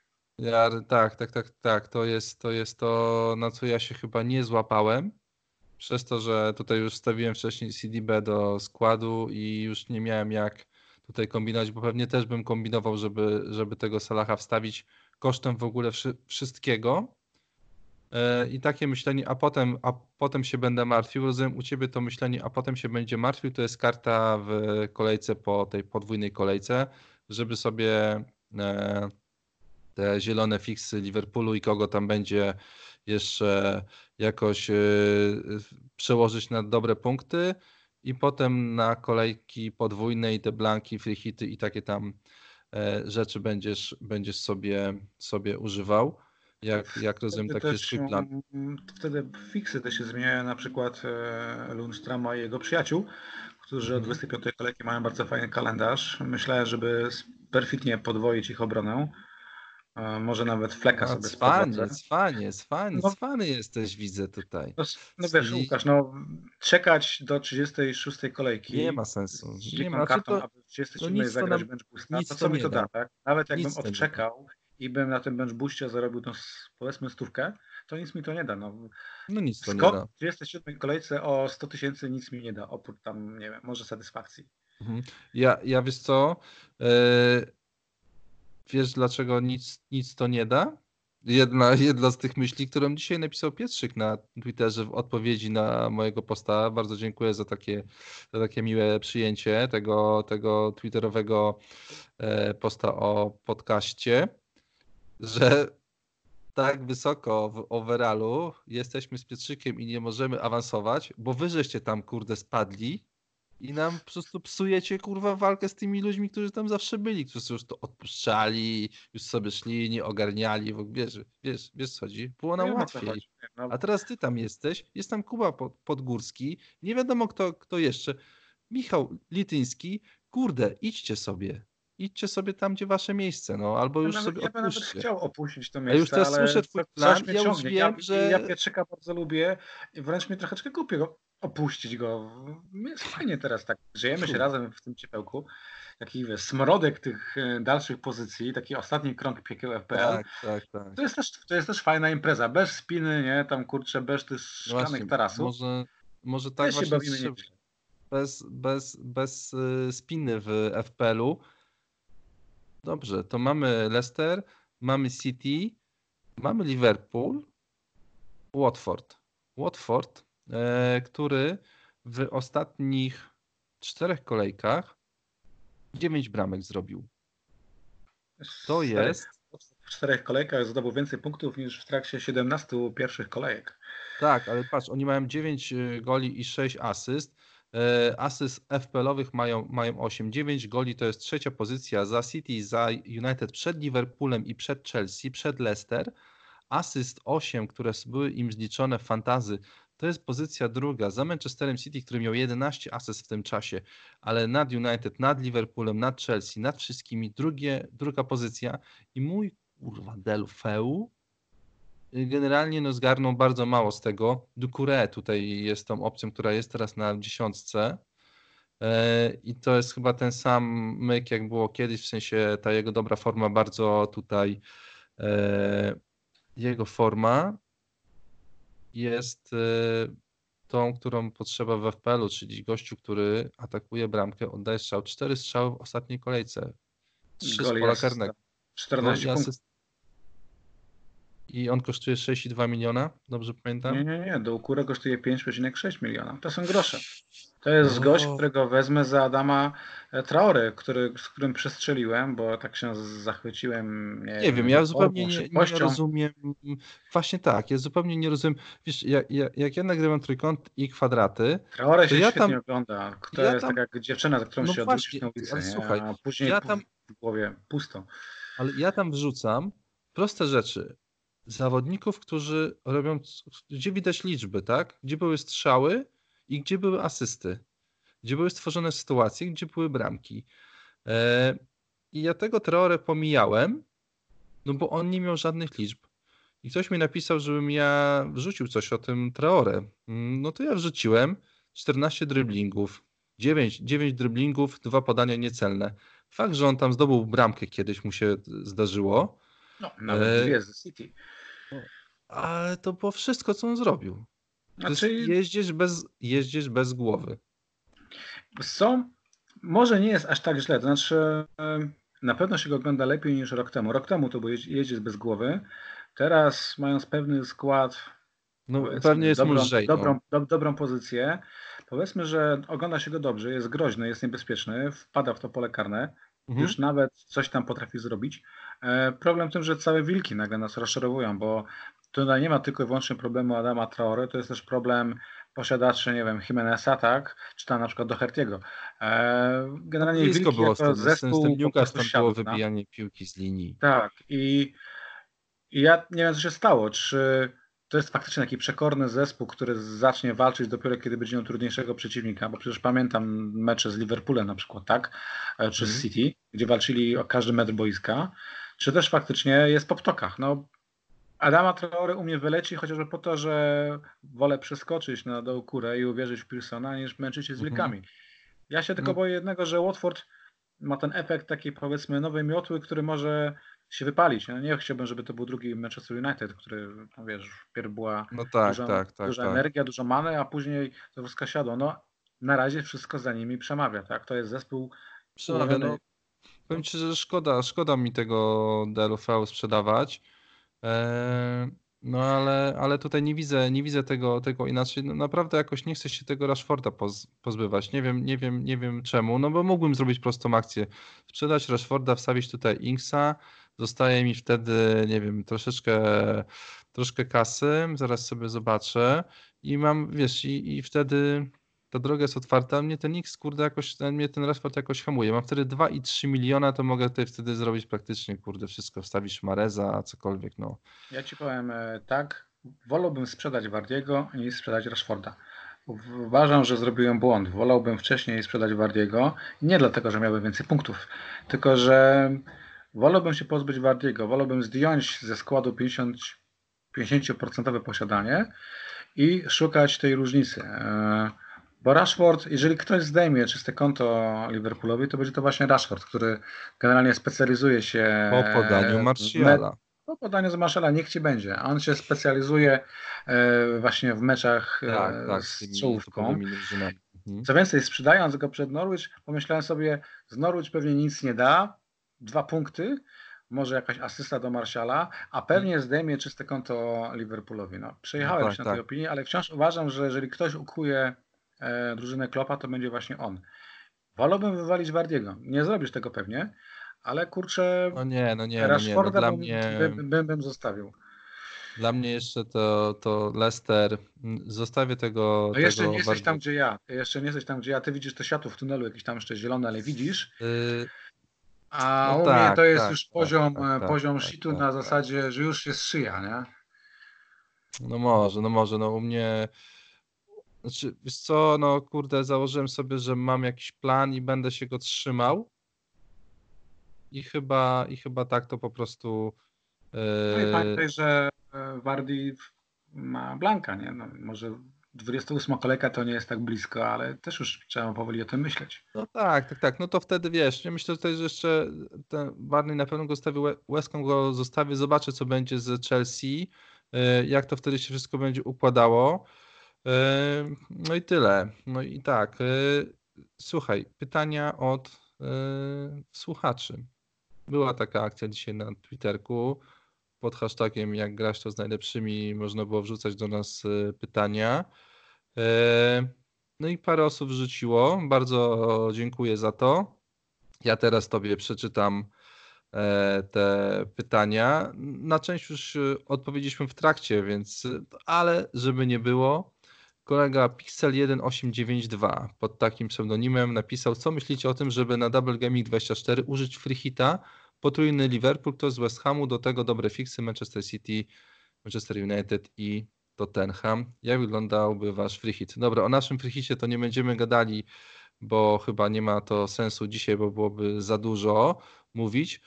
Tak. To jest to, na co ja się chyba nie złapałem. Przez to, że tutaj już wstawiłem wcześniej CDB do składu i już nie miałem jak tutaj kombinować, bo pewnie też bym kombinował, żeby tego Salaha wstawić kosztem w ogóle wszystkiego. I takie myślenie, a potem się będę martwił. Rozumiem u ciebie to myślenie, a potem się będzie martwił, to jest karta w kolejce, po tej podwójnej kolejce, żeby sobie te zielone fiksy Liverpoolu i kogo tam będzie jeszcze jakoś przełożyć na dobre punkty. I potem na kolejki podwójne i te blanki, free hity i takie tam rzeczy będziesz sobie używał. Jak rozumiem, taki jest swój plan. Wtedy fiksy też się zmieniają, na przykład Lundstrama i jego przyjaciół, którzy od 25 kolejki mają bardzo fajny kalendarz. Myślę, żeby perfidnie podwoić ich obronę. Może nawet fleka sobie sprawdzę. Cwany jesteś, widzę tutaj. Wiesz, Łukasz, czekać do 36 kolejki. Nie ma sensu. Nie ma kartą, aby 37 zagrać bench boosta, to co mi to da, tak? Nawet jakbym odczekał i bym na tym bench boostie zarobił tą, powiedzmy, 100, to nic mi to nie da. Nic to nie da. W 37 kolejce o 100 000 nic mi nie da, oprócz tam, nie wiem, może satysfakcji. Ja wiesz co... Wiesz, dlaczego nic to nie da? Jedna z tych myśli, którą dzisiaj napisał Pietrzyk na Twitterze w odpowiedzi na mojego posta. Bardzo dziękuję za takie miłe przyjęcie tego twitterowego posta o podcaście, że tak wysoko w overallu jesteśmy z Pietrzykiem i nie możemy awansować, bo wy żeście tam, kurde, spadli. I nam po prostu psujecie, kurwa, walkę z tymi ludźmi, którzy tam zawsze byli, którzy już to odpuszczali, już sobie szli, nie ogarniali, wiesz co chodzi? Było nam łatwiej. A teraz ty tam jesteś, jest tam Kuba Podgórski, nie wiadomo kto jeszcze, Michał Lityński, kurde, idźcie sobie. idźcie sobie tam, gdzie wasze miejsce, no, albo już sobie opuśćcie. Ja bym nawet chciał opuścić to miejsce, ja już teraz ale słyszę twój plan, ja już wiem, że... Ja Pietrzyka bardzo lubię i wręcz mnie troszeczkę kupię go, opuścić go. Jest fajnie teraz tak, żyjemy się razem w tym ciepełku. Taki smrodek tych dalszych pozycji, taki ostatni krąg piekieł FPL. Tak. To jest też fajna impreza, bez spiny, nie, tam kurczę, bez tych szklanych tarasów. Może tak właśnie bez spiny w FPL-u. Dobrze, to mamy Leicester, mamy City, mamy Liverpool, Watford. Watford, który w ostatnich 4 kolejkach 9 bramek zrobił. To jest... W 4 kolejkach zdobył więcej punktów niż w trakcie 17 pierwszych kolejek. Tak, ale patrz, oni mają 9 goli i 6 asyst. Asyst FPL-owych mają 8. 9 goli to jest 3. pozycja za City, za United, przed Liverpoolem i przed Chelsea, przed Leicester. Asyst 8, które były im zliczone w fantasy, to jest pozycja 2. za Manchesterem City, który miał 11 asyst w tym czasie, ale nad United, nad Liverpoolem, nad Chelsea, nad wszystkimi druga pozycja. I mój kurwa Deulofeu generalnie no zgarnął bardzo mało z tego. Doucouré tutaj jest tą opcją, która jest teraz na 10. I to jest chyba ten sam myk, jak było kiedyś, w sensie ta jego dobra forma, bardzo tutaj jego forma jest tą, którą potrzeba w FPL-u, czyli gościu, który atakuje bramkę, oddaje strzał. 4 strzały w ostatniej kolejce. 3 z pola karnego. 14 punktów. I on kosztuje 6,2 miliona, dobrze pamiętam? Nie, Doucouré kosztuje 5,6 miliona. To są grosze. To jest gość, którego wezmę za Adama Traoré, z którym przestrzeliłem, bo tak się zachwyciłem. Nie wiem, ja zupełnie nie rozumiem. Właśnie tak, ja zupełnie nie rozumiem. Wiesz, jak ja nagrywam trójkąt i kwadraty... Traoré się świetnie ogląda. To jest taka dziewczyna, za którą się odwrócić na ulicę. Słuchaj, a później w głowie pusto. Ale ja tam wrzucam proste rzeczy. Zawodników, którzy robią, gdzie widać liczby, tak? Gdzie były strzały i gdzie były asysty. Gdzie były stworzone sytuacje, gdzie były bramki. I ja tego Traoré pomijałem, no bo on nie miał żadnych liczb. I ktoś mi napisał, żebym ja wrzucił coś o tym Traoré. No to ja wrzuciłem 14 dryblingów, 9 dryblingów, 2 podania niecelne. Fakt, że on tam zdobył bramkę kiedyś, mu się zdarzyło. No, nawet z City. Ale to było wszystko, co on zrobił. Znaczy... Jeździsz bez głowy. Może nie jest aż tak źle. To znaczy, na pewno się go ogląda lepiej niż rok temu. Rok temu to był jeździec bez głowy. Teraz, mając pewny skład, pewnie jest dobrą pozycję, powiedzmy, że ogląda się go dobrze, jest groźny, jest niebezpieczny, wpada w to pole karne. Już nawet coś tam potrafi zrobić. Problem w tym, że całe wilki nagle nas rozczarowują, bo tutaj nie ma tylko i wyłącznie problemu Adama Traoré, to jest też problem posiadaczy, nie wiem, Jimeneza, tak? Czy tam na przykład Doherty'ego. Generalnie wilki było jako zespół było wybijanie piłki z linii. Tak. I ja nie wiem, co się stało. Czy to jest faktycznie taki przekorny zespół, który zacznie walczyć dopiero kiedy będzie miał trudniejszego przeciwnika, bo przecież pamiętam mecze z Liverpoolem na przykład, tak? Czy z City, gdzie walczyli o każdy metr boiska, czy też faktycznie jest po ptokach. No, Adama Traoré u mnie wyleci chociażby po to, że wolę przeskoczyć na Doucouré i uwierzyć w Pearsona, niż męczyć się z wilkami. Ja się tylko boję jednego, że Watford ma ten efekt takiej, powiedzmy, nowej miotły, który może się wypalić. No nie chciałbym, żeby to był drugi Manchester United, który, wiesz, wpierw była duża energia, dużo many, a później to wszystko siadło. No, na razie wszystko za nimi przemawia, tak? To jest zespół... Przemawia, no. Powiem ci, że szkoda mi tego Deulofeu sprzedawać, no ale tutaj nie widzę tego inaczej. No, naprawdę jakoś nie chcę się tego Rashforda pozbywać. Nie wiem czemu, no bo mógłbym zrobić prostą akcję. Sprzedać Rashforda, wstawić tutaj Ingsa, zostaje mi wtedy, nie wiem, troszkę kasy, zaraz sobie zobaczę i mam, wiesz, i wtedy ta droga jest otwarta, mnie ten X, kurde, mnie ten Rashford jakoś hamuje, mam wtedy 2,3 miliona, to mogę tutaj wtedy zrobić praktycznie, kurde, wszystko, wstawić Mahreza, cokolwiek, no. Ja ci powiem tak, wolałbym sprzedać Vardiego niż sprzedać Rashforda. Uważam, że zrobiłem błąd. Wolałbym wcześniej sprzedać Vardiego. Nie dlatego, że miałbym więcej punktów, tylko że wolałbym się pozbyć Vardiego. Wolałbym zdjąć ze składu 50% posiadanie i szukać tej różnicy. Bo Rashford, jeżeli ktoś zdejmie czyste konto Liverpoolowi, to będzie to właśnie Rashford, który generalnie specjalizuje się... Po podaniu Martiala. Po podaniu z Martiala niech ci będzie. A on się specjalizuje właśnie w meczach z strzałówką. Co więcej, sprzedając go przed Norwich, pomyślałem sobie, z Norwich pewnie nic nie da, 2 punkty, może jakaś asysta do Martiala, a pewnie zdejmie czyste konto Liverpoolowi. No, przejechałem się na tej opinii, ale wciąż uważam, że jeżeli ktoś ukuje drużynę Kloppa, to będzie właśnie on. Wolałbym wywalić Vardiego. Nie zrobisz tego pewnie, ale kurczę, Rashforda bym zostawił. Dla mnie jeszcze to Leicester. Zostawię tego. No jeszcze nie jesteś tam, gdzie ja. Ty widzisz to światło w tunelu, jakieś tam jeszcze zielone, ale widzisz. A no u mnie to jest już poziom shitu na zasadzie, że już jest szyja, nie? No może. No u mnie... Znaczy, wiesz co, no kurde, założyłem sobie, że mam jakiś plan i będę się go trzymał i chyba tak to po prostu... No i pamiętaj, że Vardy ma Blanka, nie? No, może 28 kolejka to nie jest tak blisko, ale też już trzeba powoli o tym myśleć. No tak, no to wtedy wiesz, ja myślę tutaj, że jeszcze ten Vardy na pewno go zostawił, Łezką go zostawię, zobaczę co będzie z Chelsea, jak to wtedy się wszystko będzie układało. No i tyle. No i tak. Słuchaj, pytania od słuchaczy. Była taka akcja dzisiaj na Twitterku pod hashtagiem jak grasz to z najlepszymi, można było wrzucać do nas pytania. No i parę osób wrzuciło. Bardzo dziękuję za to. Ja teraz tobie przeczytam te pytania. Na część już odpowiedzieliśmy w trakcie, więc ale żeby nie było, kolega Pixel1892 pod takim pseudonimem napisał: co myślicie o tym, żeby na Double Gaming 24 użyć free hita, potrójny Liverpool, kto z West Hamu, do tego dobre fiksy Manchester City, Manchester United i Tottenham. Jak wyglądałby wasz free hit? Dobra, o naszym free hicie to nie będziemy gadali, bo chyba nie ma to sensu dzisiaj, bo byłoby za dużo mówić.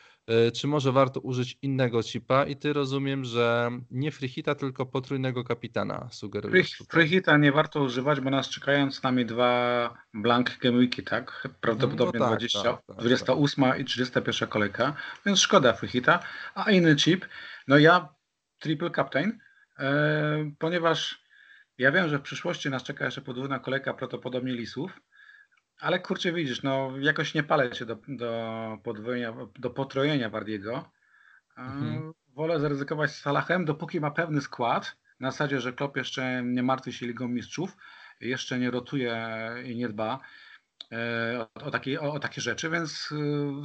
Czy może warto użyć innego chipa? I ty rozumiem, że nie freehita, tylko potrójnego kapitana sugerujesz. Freehita nie warto używać, bo nas czekają co najmniej 2 blank gamewiki, tak? Prawdopodobnie no tak, 28 i 31 kolejka, więc szkoda freehita. A inny chip, no ja triple captain, ponieważ ja wiem, że w przyszłości nas czeka jeszcze podwójna kolejka, prawdopodobnie lisów. Ale kurczę, widzisz, no jakoś nie palę się do potrojenia Vardiego. Wolę zaryzykować z Salahem, dopóki ma pewny skład, na zasadzie, że Klopp jeszcze nie martwi się Ligą Mistrzów, jeszcze nie rotuje i nie dba o takie rzeczy, więc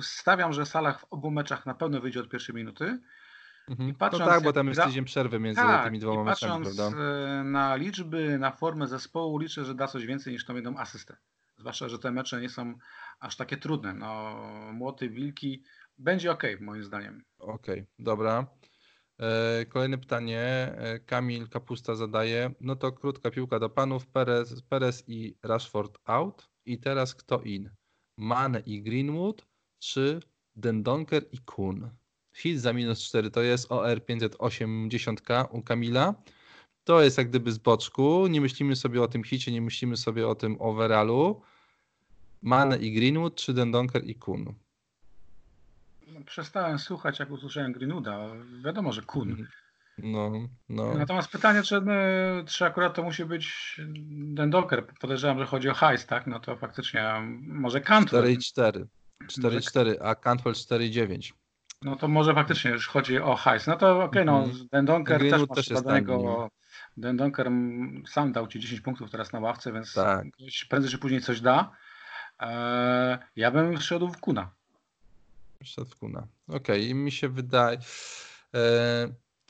stawiam, że Salah w obu meczach na pewno wyjdzie od pierwszej minuty. I patrząc, no tak, bo tam jest tydzień przerwy między tymi dwoma meczami, prawda? Na liczby, na formę zespołu liczę, że da coś więcej niż tą jedną asystę. Zwłaszcza, że te mecze nie są aż takie trudne. No, młoty, wilki, będzie okej, moim zdaniem. Okej, dobra. Kolejne pytanie. Kamil Kapusta zadaje. No to krótka piłka do panów. Perez i Rashford out. I teraz kto in? Mane i Greenwood, czy Dendonker i Kun? Hit za -4 to jest OR 580k u Kamila. To jest jak gdyby z boczku. Nie myślimy sobie o tym hicie, nie myślimy sobie o tym overallu. Mane i Greenwood, czy Dendonker i Kun? Przestałem słuchać, jak usłyszałem Greenwooda. Wiadomo, że Kun. No. Natomiast pytanie, czy akurat to musi być Dendonker. Podejrzewam, że chodzi o hajs, tak? No to faktycznie może Cantwell. 4,4, a Cantwell 4,9. No to może faktycznie już chodzi o hajs. No to okej. Dendonker też ma badanego... Dendonker sam dał ci 10 punktów teraz na ławce, więc prędzej czy później coś da. Ja bym wszedł w Kuna. Okej. Mi się wydaje...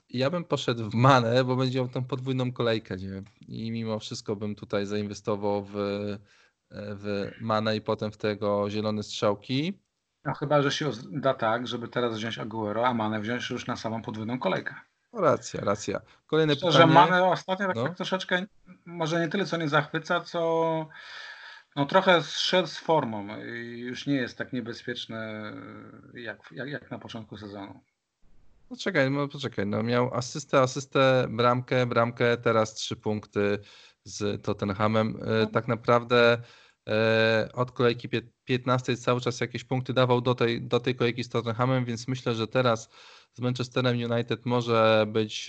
Ja bym poszedł w Manę, bo będzie miał tą podwójną kolejkę. Nie? I mimo wszystko bym tutaj zainwestował w Manę i potem w tego zielone strzałki. No chyba, że się da tak, żeby teraz wziąć Aguero, a Manę wziąć już na samą podwójną kolejkę. Racja. Kolejne pytanie. Że Manet ostatnio tak troszeczkę, może nie tyle co nie zachwyca, co no trochę zszedł z formą i już nie jest tak niebezpieczny jak na początku sezonu. Poczekaj, miał asystę, bramkę, teraz 3 punkty z Tottenhamem. Tak naprawdę od kolejki 15 cały czas jakieś punkty dawał do tej kolejki z Tottenhamem, więc myślę, że teraz z Manchesterem United może być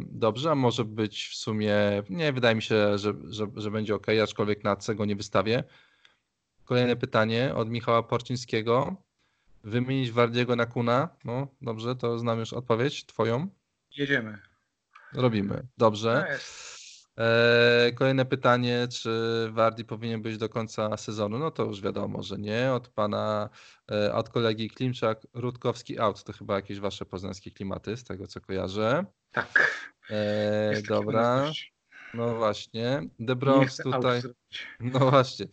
dobrze, a może być w sumie, nie, wydaje mi się, że będzie ok, aczkolwiek na C go nie wystawię. Kolejne pytanie od Michała Porczyńskiego. Wymienić Wardiego na Kuna? No dobrze, to znam już odpowiedź twoją. Jedziemy. Robimy, dobrze. Kolejne pytanie, czy Vardy powinien być do końca sezonu? No to już wiadomo, że nie. Od pana, od kolegi Klimczak, Rutkowski out. To chyba jakieś wasze poznańskie klimaty, z tego co kojarzę. Tak. Dobra. No właśnie. The Bronx tutaj. No właśnie.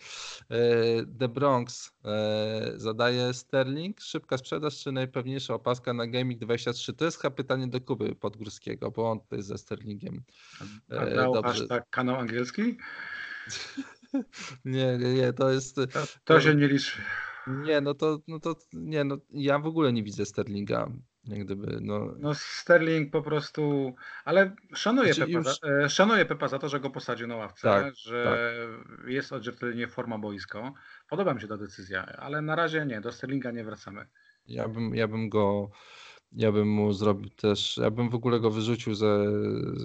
The Bronx zadaje Sterling. Szybka sprzedaż czy najpewniejsza opaska na Gaming 23? To jest chyba pytanie do Kuby Podgórskiego, bo on tutaj jest ze Sterlingiem. Aż tak kanał angielski? Nie, to jest... To się nie liczy. Nie, no to ja w ogóle nie widzę Sterlinga. Jak gdyby, Sterling po prostu, ale szanuję Pepa za to, że go posadził na ławce, że jest odzwierciedlenie forma boisko. Podoba mi się ta decyzja, ale na razie nie, do Sterlinga nie wracamy. Ja bym w ogóle go wyrzucił ze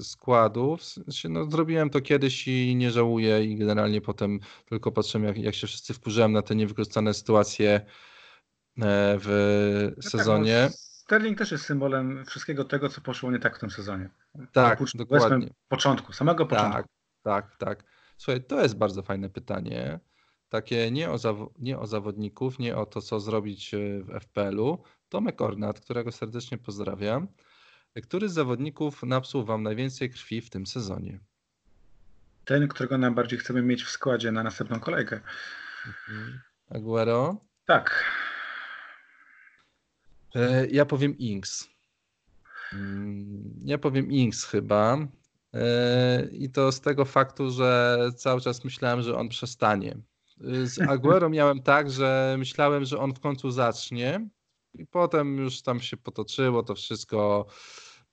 składu. W sensie, zrobiłem to kiedyś i nie żałuję i generalnie potem tylko patrzyłem, jak się wszyscy wkurzyłem na te niewykorzystane sytuacje w sezonie. Sterling też jest symbolem wszystkiego tego, co poszło nie tak w tym sezonie. Tak, dokładnie. Samego początku. Tak. Słuchaj, to jest bardzo fajne pytanie. Takie nie o zawodników, nie o to, co zrobić w FPL-u. Tomek Ornat, którego serdecznie pozdrawiam. Który z zawodników napsuł wam najwięcej krwi w tym sezonie? Ten, którego najbardziej chcemy mieć w składzie na następną kolejkę. Aguero? Tak. Ja powiem Ings. chyba. I to z tego faktu, że cały czas myślałem, że on przestanie. Z Aguero miałem tak, że myślałem, że on w końcu zacznie i potem już tam się potoczyło to wszystko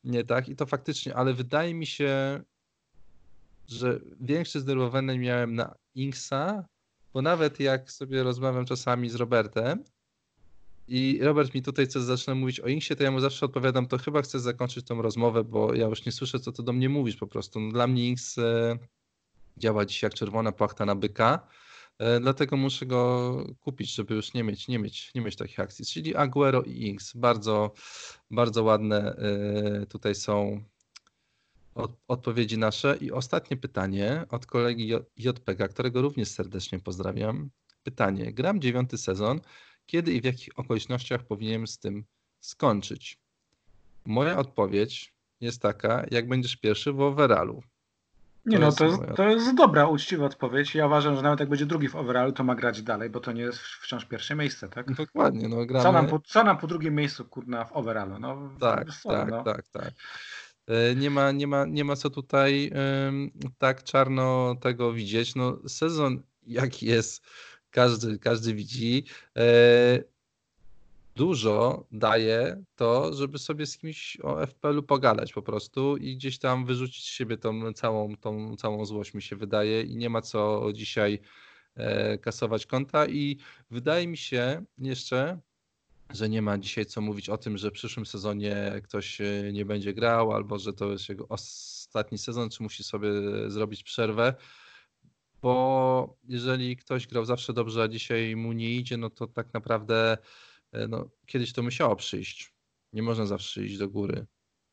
nie tak. I to faktycznie, ale wydaje mi się, że większe zdenerwowanie miałem na Ingsa, bo nawet jak sobie rozmawiam czasami z Robertem, i Robert mi tutaj co zaczyna mówić o Ingsie, to ja mu zawsze odpowiadam, to chyba chcę zakończyć tą rozmowę, bo ja już nie słyszę, co ty do mnie mówisz po prostu. Dla mnie Ings działa dziś jak czerwona płachta na byka, dlatego muszę go kupić, żeby już nie mieć takich akcji. Czyli Aguero i Ings, bardzo, bardzo ładne tutaj są odpowiedzi nasze. I ostatnie pytanie od kolegi JPG, którego również serdecznie pozdrawiam. Pytanie, gram 9. sezon. Kiedy i w jakich okolicznościach powinienem z tym skończyć? Moja odpowiedź jest taka, jak będziesz pierwszy w overallu. To jest dobra, uczciwa odpowiedź. Ja uważam, że nawet jak będzie drugi w overallu, to ma grać dalej, bo to nie jest wciąż pierwsze miejsce, tak? Dokładnie. Gramy... co nam po drugim miejscu, kurna, w overallu? Tak. Nie ma co tutaj tak czarno tego widzieć. Sezon jak jest... Każdy widzi. Dużo daje to, żeby sobie z kimś o FPL-u pogadać po prostu i gdzieś tam wyrzucić z siebie tą całą złość, mi się wydaje, i nie ma co dzisiaj kasować konta. I wydaje mi się jeszcze, że nie ma dzisiaj co mówić o tym, że w przyszłym sezonie ktoś nie będzie grał albo że to jest jego ostatni sezon, czy musi sobie zrobić przerwę. Bo jeżeli ktoś grał zawsze dobrze, a dzisiaj mu nie idzie, to tak naprawdę kiedyś to musiało przyjść. Nie można zawsze iść do góry.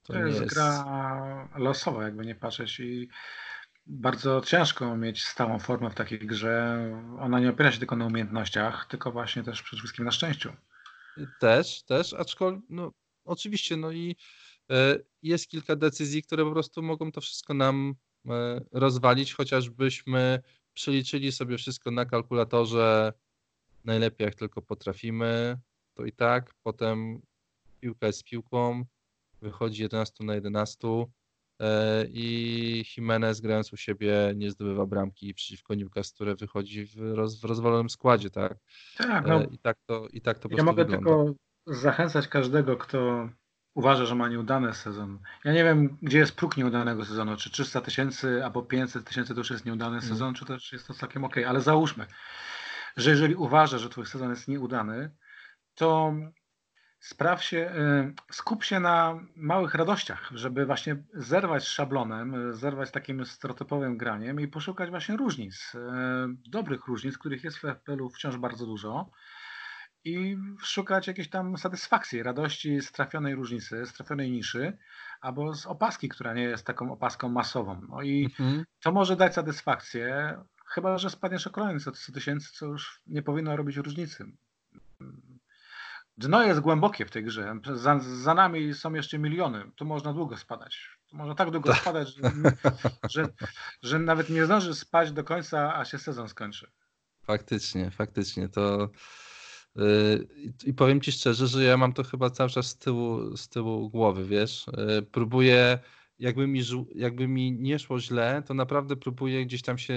To jest gra losowa, jakby nie patrzeć, i bardzo ciężko mieć stałą formę w takiej grze. Ona nie opiera się tylko na umiejętnościach, tylko właśnie też przede wszystkim na szczęściu. Też, aczkolwiek oczywiście jest kilka decyzji, które po prostu mogą to wszystko nam rozwalić, chociażbyśmy przeliczyli sobie wszystko na kalkulatorze najlepiej jak tylko potrafimy, to i tak potem piłka jest piłką, wychodzi 11 na 11, i Jimenez, grając u siebie, nie zdobywa bramki przeciwko Newcastle, które wychodzi w rozwalonym składzie, tak? Tak, no. I tak to po prostu wygląda. Ja mogę tylko zachęcać każdego, kto uważa, że ma nieudany sezon. Ja nie wiem, gdzie jest próg nieudanego sezonu, czy 300 000 albo 500 000 to już jest nieudany sezon, czy też jest to całkiem okej, ale załóżmy, że jeżeli uważasz, że twój sezon jest nieudany, to skup się na małych radościach, żeby właśnie zerwać z szablonem, zerwać takim stereotypowym graniem i poszukać właśnie różnic, dobrych różnic, których jest w FPL-u wciąż bardzo dużo, i szukać jakiejś tam satysfakcji, radości z trafionej różnicy, z trafionej niszy, albo z opaski, która nie jest taką opaską masową. No i to może dać satysfakcję, chyba że spadniesz o kolejne 100 000, co już nie powinno robić różnicy. Dno jest głębokie w tej grze. Za nami są jeszcze miliony. Tu można długo spadać. Tu można tak długo spadać, że nawet nie zdążysz spać do końca, a się sezon skończy. Faktycznie. To i powiem ci szczerze, że ja mam to chyba cały czas z tyłu głowy, wiesz. Próbuję, jakby mi nie szło źle, to naprawdę próbuję gdzieś tam się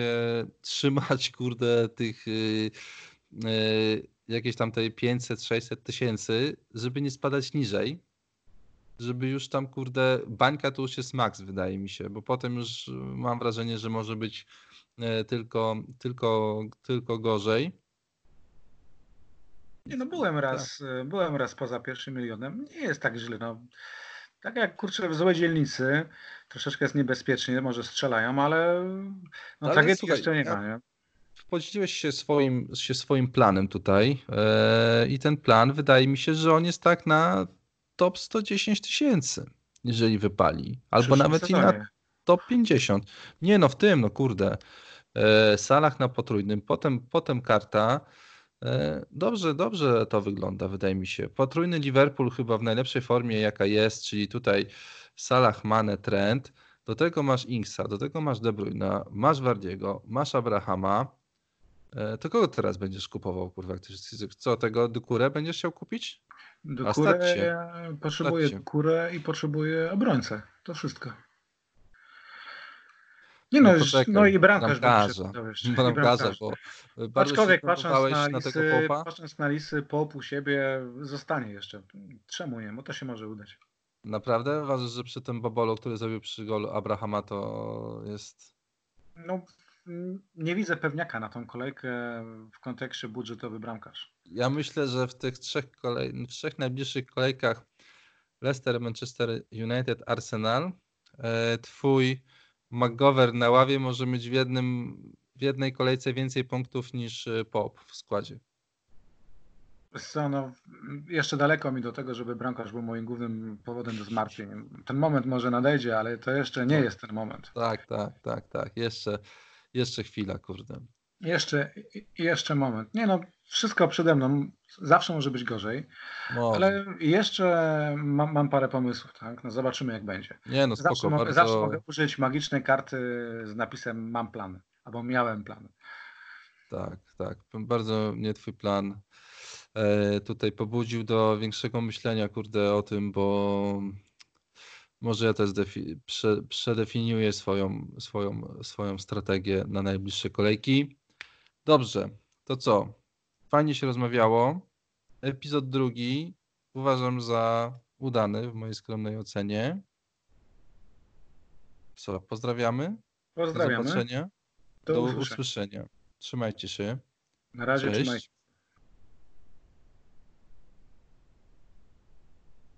trzymać, kurde, tych jakieś tam te 500-600 000, żeby nie spadać niżej, żeby już tam, kurde, bańka to już jest maks, wydaje mi się, bo potem już mam wrażenie, że może być tylko gorzej. Nie, no byłem raz poza pierwszym milionem, nie jest tak źle, no. Tak jak, kurczę, w złej dzielnicy, troszeczkę jest niebezpiecznie, może strzelają, ale no, tragedii jeszcze nie ma, nie? Podzieliłeś się swoim planem tutaj, i ten plan, wydaje mi się, że on jest tak na top 110 000, jeżeli wypali. Albo nawet i na top 50. Nie, no w tym, no kurde. Salah na potrójnym, potem karta. Dobrze to wygląda, wydaje mi się. Potrójny Liverpool chyba w najlepszej formie, jaka jest, czyli tutaj Salah, Manet, Trent. Do tego masz Ingsa, do tego masz De Bruyne'a, masz Vardiego, masz Abrahama. To kogo teraz będziesz kupował, kurwa? Co, tego Dukurę będziesz chciał kupić? Dukurę, ja potrzebuję Dukurę i potrzebuję obrońcę. To wszystko. Nie, no, no i bramkarz. Aczkolwiek patrząc na lisy, Popa u siebie zostanie jeszcze. Czemu nie? Bo to się może udać. Naprawdę? Uważasz, że przy tym Babolu, który zrobił przy golu Abrahama, to jest... No... Nie widzę pewniaka na tą kolejkę w kontekście budżetowy bramkarz. Ja myślę, że w tych trzech najbliższych kolejkach Leicester, Manchester United, Arsenal, twój McGovern na ławie może mieć w jednej kolejce więcej punktów niż Pop w składzie. Co, no, jeszcze daleko mi do tego, żeby bramkarz był moim głównym powodem do zmartwień. Ten moment może nadejdzie, ale to jeszcze nie jest ten moment. Tak. Jeszcze chwila, kurde. Jeszcze moment. Nie, no, wszystko przede mną. Zawsze może być gorzej. No. Ale jeszcze mam parę pomysłów, tak? No, zobaczymy, jak będzie. Nie, no, spoko, zawsze mogę użyć magicznej karty z napisem mam plan, albo miałem plan. Tak. Bardzo mnie twój plan tutaj pobudził do większego myślenia, kurde, o tym, bo... Może ja też przedefiniuję swoją strategię na najbliższe kolejki. Dobrze, to co? Fajnie się rozmawiało. Epizod 2 uważam za udany w mojej skromnej ocenie. Co, pozdrawiamy? Pozdrawiamy. Do usłyszenia. Trzymajcie się. Na razie. Cześć. Trzymajcie.